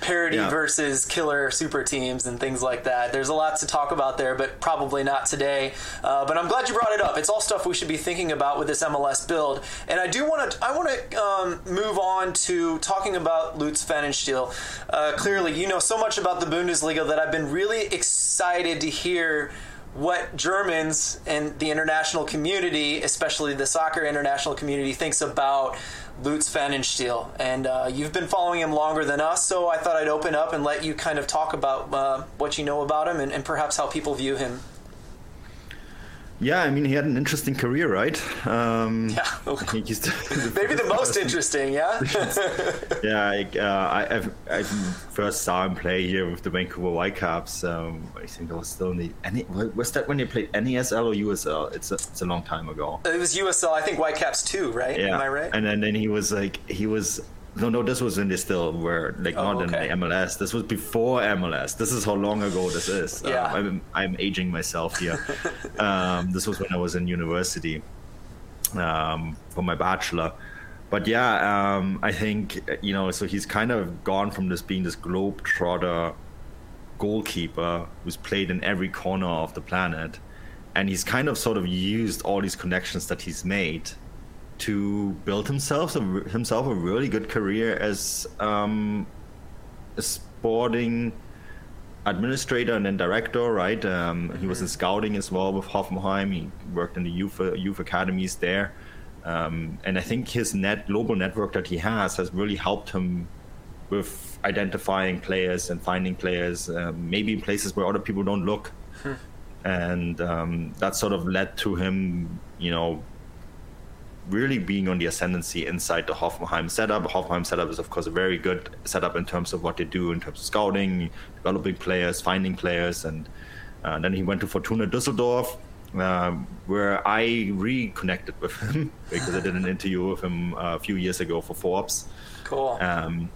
parity yeah. versus killer super teams and things like that. There's a lot to talk about there, but probably not today. Uh, but I'm glad you brought it up. It's all stuff we should be thinking about with this M L S build. And I do want to I want to um, move on to talking about Lutz Fennenstiel. Uh, clearly, you know so much about the Bundesliga that I've been really excited to hear what Germans and the international community, especially the soccer international community, thinks about Lutz Fennenstiel. And uh, you've been following him longer than us, so I thought I'd open up and let you kind of talk about uh, what you know about him and, and perhaps how people view him. Yeah, I mean, he had an interesting career, right? Um, yeah. Maybe the most interesting, yeah? yeah, I, uh, I, I first saw him play here with the Vancouver Whitecaps. Um, I think I was still in the... Any, was that when you played N A S L or U S L? It's a, it's a long time ago. It was U S L, I think Whitecaps two, right? Yeah. Am I right? And then, then he was like... he was. No, no, this was when they still were, like, oh, not okay. in the M L S. This was before M L S. This is how long ago this is. yeah. um, I'm, I'm aging myself here. um, this was when I was in university um, for my bachelor. But, yeah, um, I think, you know, so he's kind of gone from this being this globetrotter goalkeeper who's played in every corner of the planet. And he's kind of sort of used all these connections that he's made to build himself a, himself a really good career as um, a sporting administrator and then director, right? Um, mm-hmm. He was in scouting as well with Hoffenheim. He worked in the youth youth academies there, um, and I think his net global network that he has has really helped him with identifying players and finding players, uh, maybe in places where other people don't look, hmm. and um, that sort of led to him, you know, really being on the ascendancy inside the Hoffenheim setup. Hoffenheim setup is, of course, a very good setup in terms of what they do in terms of scouting, developing players, finding players. And uh, then he went to Fortuna Düsseldorf, uh, where I reconnected with him because I did an interview with him a few years ago for Forbes. Cool. Um,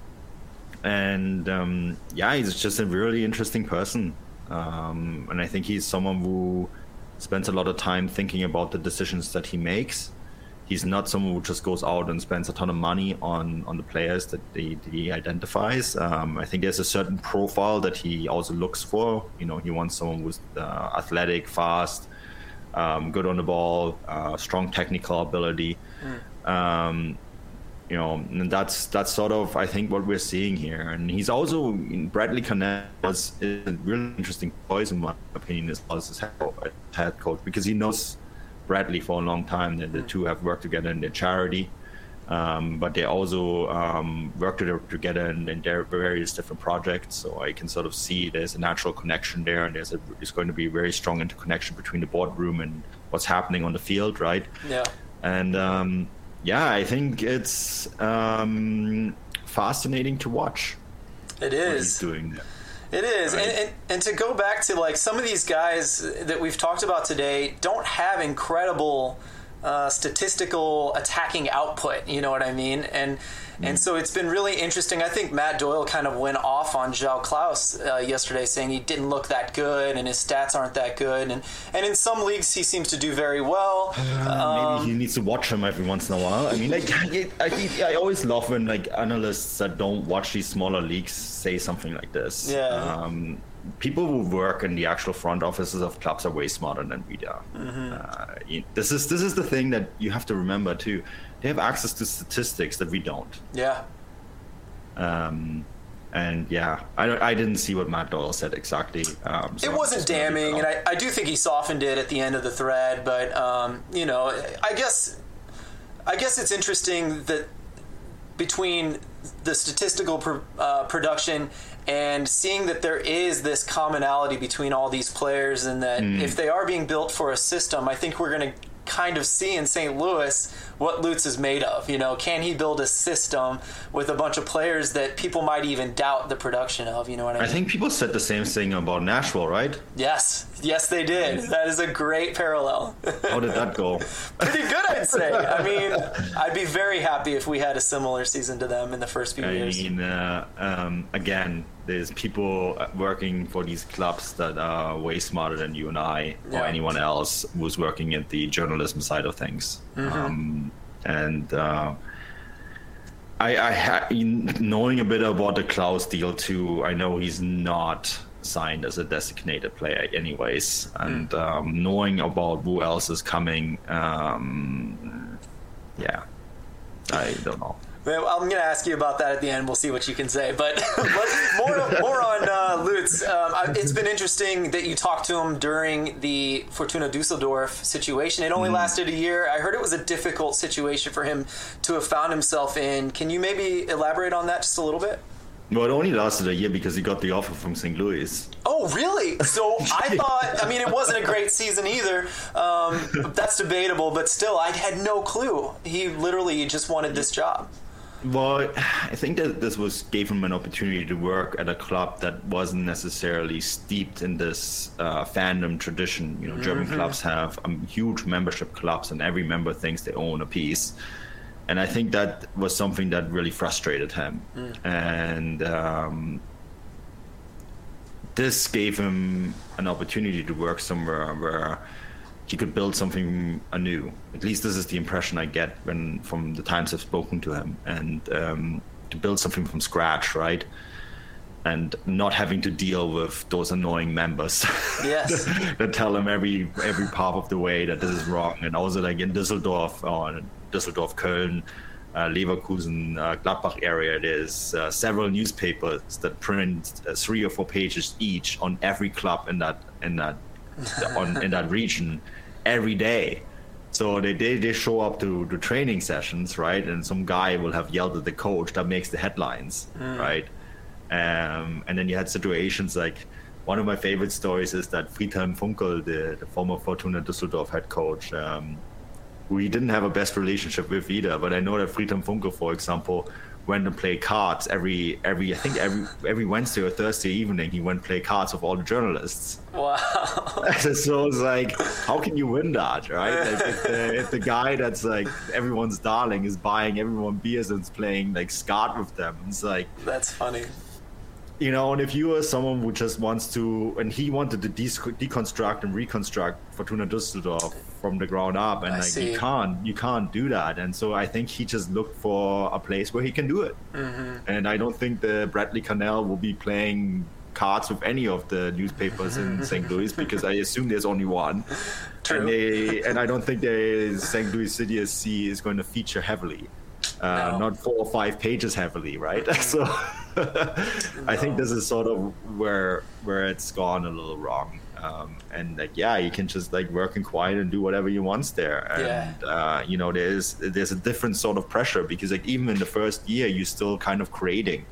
and, um, yeah, he's just a really interesting person. Um, and I think he's someone who spends a lot of time thinking about the decisions that he makes. He's not someone who just goes out and spends a ton of money on, on the players that he, he identifies. Um, I think there's a certain profile that he also looks for. You know, he wants someone who's uh, athletic, fast, um, good on the ball, uh, strong technical ability. Mm. Um, you know, and that's that's sort of, I think, what we're seeing here. And he's also, Bradley Carnell is a really interesting choice, in my opinion, as well as his head coach, because he knows Bradley for a long time. The, the two have worked together in their charity, um, but they also um, work together in, in their various different projects. So I can sort of see there's a natural connection there, and there's, a, there's going to be a very strong interconnection between the boardroom and what's happening on the field, right? Yeah. And um, yeah, I think it's um, fascinating to watch. It is. What he's doing there. It is. Right. And, and and to go back to, like, some of these guys that we've talked about today don't have incredible uh, statistical attacking output, you know what I mean? And And so it's been really interesting. I think Matt Doyle kind of went off on João Klaus uh, yesterday, saying he didn't look that good and his stats aren't that good. And, and in some leagues, he seems to do very well. Uh, um, maybe he needs to watch him every once in a while. I mean, like I, I, think, I always love when like analysts that don't watch these smaller leagues say something like this. Yeah. Um, people who work in the actual front offices of clubs are way smarter than we are. Mm-hmm. Uh, you, this is this is the thing that you have to remember, too. They have access to statistics that we don't. Yeah. Um, and yeah, I don't, I didn't see what Matt Doyle said exactly. Um, so it wasn't damning, and I, I do think he softened it at the end of the thread. But um, you know, I guess, I guess it's interesting that between the statistical pr- uh, production and seeing that there is this commonality between all these players, and that mm. if they are being built for a system, I think we're going to kind of see in Saint Louis what Lutz is made of. You know, can he build a system with a bunch of players that people might even doubt the production of? You know what I mean? I think people said the same thing about Nashville, right? Yes. Yes, they did. That is a great parallel. How did that go? Pretty good, I'd say. I mean, I'd be very happy if we had a similar season to them in the first few I years. I mean, uh, um, again, there's people working for these clubs that are way smarter than you and I or yeah. anyone else who's working at the journalism side of things. Mm-hmm. Um, and uh, I, I ha- knowing a bit about the Klaus deal too, I know he's not signed as a designated player anyways. And mm. um, knowing about who else is coming, um, yeah, I don't know. Well, I'm going to ask you about that at the end. We'll see what you can say. But more, more on uh, Lutz. Um, I, it's been interesting that you talked to him during the Fortuna Düsseldorf situation. It only mm. lasted a year. I heard it was a difficult situation for him to have found himself in. Can you maybe elaborate on that just a little bit? Well, it only lasted a year because he got the offer from Saint Louis. Oh, really? So I thought, I mean, it wasn't a great season either. Um, that's debatable, but still, I had no clue. He literally just wanted this job. Well, I think that this was gave him an opportunity to work at a club that wasn't necessarily steeped in this uh, fandom tradition. You know, mm-hmm. German clubs have um, huge membership clubs, and every member thinks they own a piece. And I think that was something that really frustrated him. Mm. And um, this gave him an opportunity to work somewhere where he could build something anew. At least this is the impression I get when from the times I've spoken to him. And um, to build something from scratch, right? And not having to deal with those annoying members yes. that tell him every every part of the way that this is wrong. And also like in Düsseldorf or oh, Düsseldorf, Köln, uh, Leverkusen, uh, Gladbach area, there's uh, several newspapers that print uh, three or four pages each on every club in that in that on, in that region every day. So they, they they show up to to training sessions, right? And some guy will have yelled at the coach that makes the headlines, mm. right? Um, and then you had situations like one of my favorite stories is that Friedhelm Funkel, the, the former Fortuna Düsseldorf head coach, um, we didn't have a best relationship with either, but I know that Friedhelm Funkel, for example, went and played cards every every I think every every Wednesday or Thursday evening. He went and played cards with all the journalists. Wow! So it's like, how can you win that, right? Like if, the, if the guy that's like everyone's darling is buying everyone beers and is playing like skat with them, it's like that's funny. You know, and if you are someone who just wants to, and he wanted to de- deconstruct and reconstruct Fortuna Düsseldorf from the ground up, and I like see. you can't, you can't do that. And so I think he just looked for a place where he can do it. Mm-hmm. And I don't think the Bradley Carnell will be playing cards with any of the newspapers in Saint Louis because I assume there's only one. True. And, they, and I don't think the Saint Louis City S C is going to feature heavily. Uh, no. Not four or five pages heavily, right? So I think this is sort of where where it's gone a little wrong. Um, and like, yeah, you can just like work in quiet and do whatever you want there. And yeah. uh, you know, there's there's a different sort of pressure because like even in the first year, you're still kind of creating.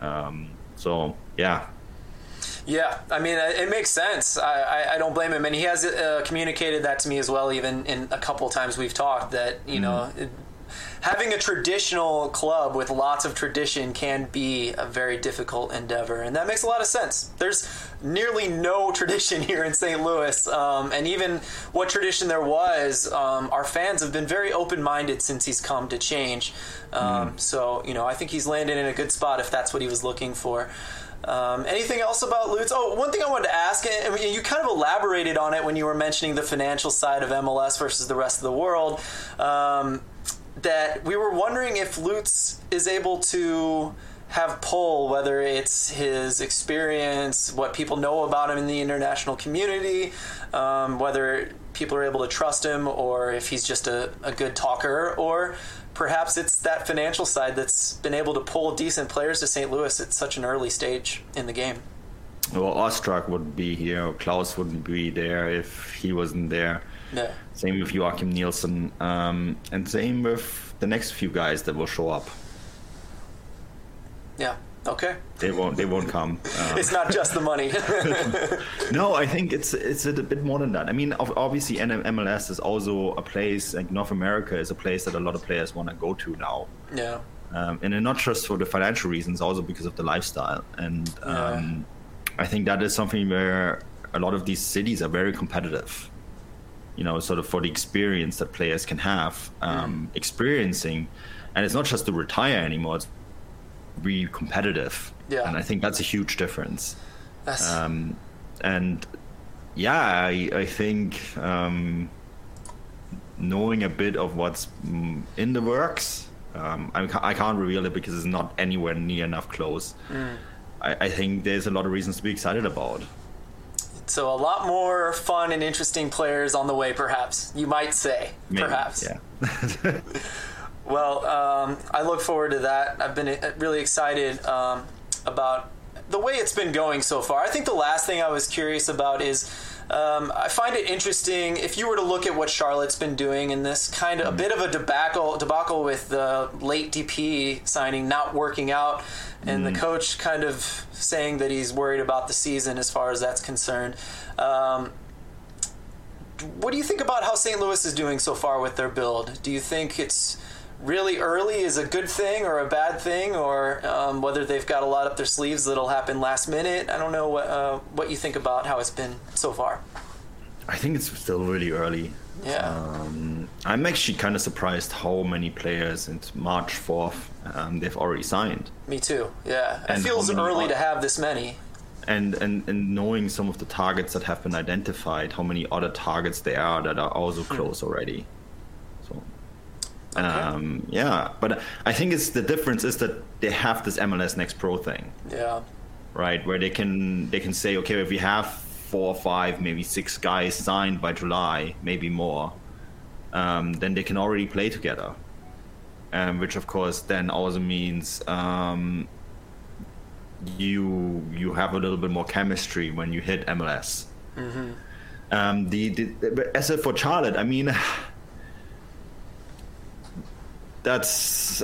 Um, so yeah. Yeah, I mean, it makes sense. I, I, I don't blame him. And he has uh, communicated that to me as well, even in a couple times we've talked that, you mm-hmm. know... It, having a traditional club with lots of tradition can be a very difficult endeavor, and that makes a lot of sense. There's nearly no tradition here in Saint Louis, um, and even what tradition there was, um, our fans have been very open-minded since he's come to change. Um, mm. So, you know, I think he's landed in a good spot if that's what he was looking for. Um, anything else about Lutz? Oh, one thing I wanted to ask, and you kind of elaborated on it when you were mentioning the financial side of M L S versus the rest of the world, um, that we were wondering if Lutz is able to have pull, whether it's his experience, what people know about him in the international community, um, whether people are able to trust him, or if he's just a, a good talker, or perhaps it's that financial side that's been able to pull decent players to Saint Louis at such an early stage in the game. Well, Ostrak wouldn't be here, or Klaus wouldn't be there if he wasn't there. Yeah. Same with Joakim Nielsen, um, and same with the next few guys that will show up. Yeah. Okay. They won't. They won't come. Um, it's not just the money. No, I think it's it's a bit more than that. I mean, obviously, M L S is also a place, like North America is a place that a lot of players want to go to now. Yeah. Um, and not just for the financial reasons, also because of the lifestyle. And um, yeah. I think that is something where a lot of these cities are very competitive. You know, sort of for the experience that players can have, um, mm. experiencing, and it's not just to retire anymore. It's be competitive, yeah. And I think that's a huge difference. That's... Um, and yeah, I, I think um, knowing a bit of what's in the works, um, I, I can't reveal it because it's not anywhere near enough close. Mm. I, I think there's a lot of reasons to be excited about. So a lot more fun and interesting players on the way, perhaps. You might say, Maybe, perhaps. Yeah. Well, um, I look forward to that. I've been really excited um, about the way it's been going so far. I think the last thing I was curious about is um, I find it interesting if you were to look at what Charlotte's been doing in this kind of a bit of a debacle, debacle with the late D P signing not working out and mm. the coach kind of saying that he's worried about the season as far as that's concerned. Um, what do you think about how Saint Louis is doing so far with their build? Do you think it's really early is a good thing or a bad thing, or um, whether they've got a lot up their sleeves that'll happen last minute? I don't know what, uh, what you think about how it's been so far. I think it's still really early. Yeah. Um, I'm actually kind of surprised how many players in March fourth um, they've already signed. Me too. Yeah. And it feels early o- to have this many. And, and and knowing some of the targets that have been identified, how many other targets there are that are also close hmm. already. So. Okay. Um, yeah, but I think it's the difference is that they have this M L S Next Pro thing. Yeah. Right, where they can they can say, okay, if we have four or five, maybe six guys signed by July, maybe more, um, then they can already play together. Um, which of course then also means um, you you have a little bit more chemistry when you hit M L S. Mm-hmm. Um, the, the as for Charlotte, I mean. That's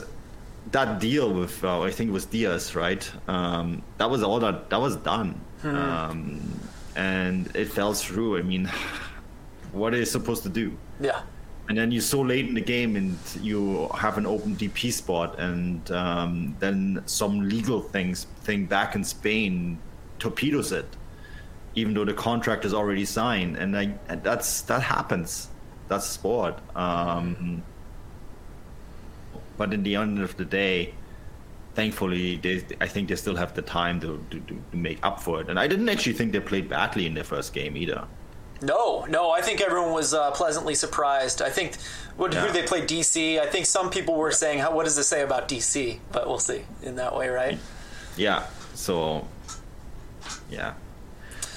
that deal with uh, I think it was Diaz, right? Um, that was all that that was done, hmm. um, and it fell through. I mean, what are you supposed to do? Yeah. And then you're so late in the game, and you have an open D P spot, and um, then some legal things thing back in Spain torpedoes it, even though the contract is already signed. And I, that's that happens. That's sport. Um, But in the end of the day, thankfully, they, I think they still have the time to, to, to make up for it. And I didn't actually think they played badly in their first game either. No, no, I think everyone was uh, pleasantly surprised. I think what, yeah. who they played D C. I think some people were saying, "How? What does this say about D C?" But we'll see in that way, right? Yeah. So, yeah.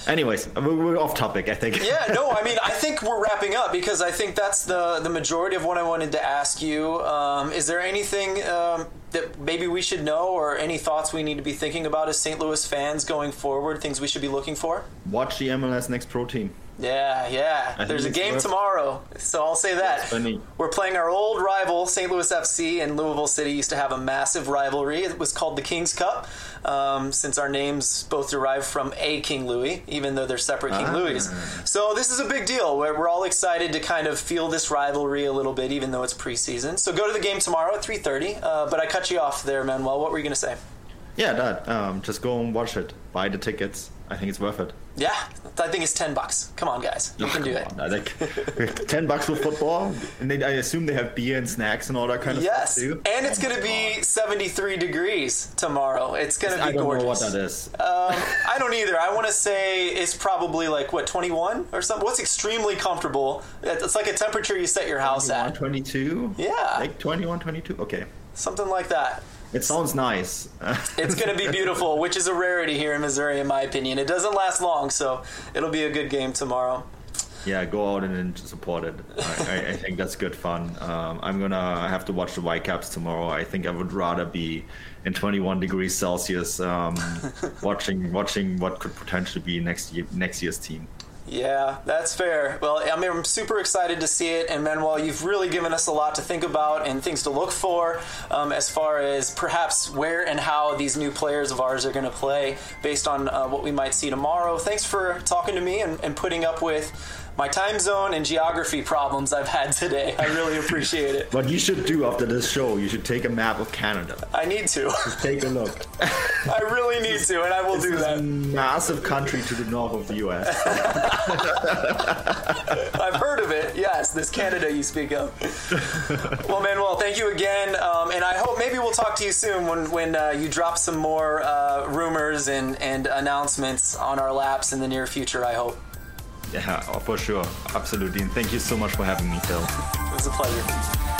Anyways, we're off topic, I think. Yeah, no, I mean, I think we're wrapping up because I think that's the, the majority of what I wanted to ask you. Um, is there anything um, that maybe we should know, or any thoughts we need to be thinking about as Saint Louis fans going forward, things we should be looking for? Watch the M L S Next Pro team. Yeah, yeah. I There's a game worth. tomorrow, so I'll say that. We're playing our old rival, Saint Louis F C, and Louisville City used to have a massive rivalry. It was called the King's Cup, um, since our names both derive from a King Louis, even though they're separate ah. King Louis. So this is a big deal. We're, we're all excited to kind of feel this rivalry a little bit, even though it's preseason. So go to the game tomorrow at three thirty, uh, but I cut you off there, Manuel. What were you going to say? Yeah, that. Um, just go and watch it. Buy the tickets. I think it's worth it. Yeah, I think it's ten bucks. Come on, guys, you oh, can do it. On, like, ten bucks for football, and they, I assume they have beer and snacks and all that kind of yes. stuff too. Yes, and it's oh going to be seventy-three degrees tomorrow. It's going to be I gorgeous. I don't know what that is. Um, I don't either. I want to say it's probably like what twenty-one or something. What's extremely comfortable? It's like a temperature you set your house at. twenty-two. Yeah, like twenty-one, twenty-two. Okay, something like that. It sounds nice. It's going to be beautiful, which is a rarity here in Missouri, in my opinion. It doesn't last long, so it'll be a good game tomorrow. Yeah, go out and, and support it. I, I think that's good fun. Um, I'm going to have to watch the Whitecaps tomorrow. I think I would rather be in twenty-one degrees Celsius um, watching watching what could potentially be next year, next year's team. Yeah, that's fair. Well, I mean, I'm super excited to see it. And Manuel, you've really given us a lot to think about and things to look for um, as far as perhaps where and how these new players of ours are going to play based on uh, what we might see tomorrow. Thanks for talking to me and, and putting up with my time zone and geography problems I've had today. I really appreciate it. What you should do after this show, you should take a map of Canada. I need to. Just take a look. I really need to, and I will it's do that. It's a massive country to the north of the U S I've heard of it, yes, this Canada you speak of. Well, Manuel, thank you again, um, and I hope maybe we'll talk to you soon when, when uh, you drop some more uh, rumors and, and announcements on our laps in the near future, I hope. Yeah, for sure. Absolutely. And thank you so much for having me, Phil. It was a pleasure.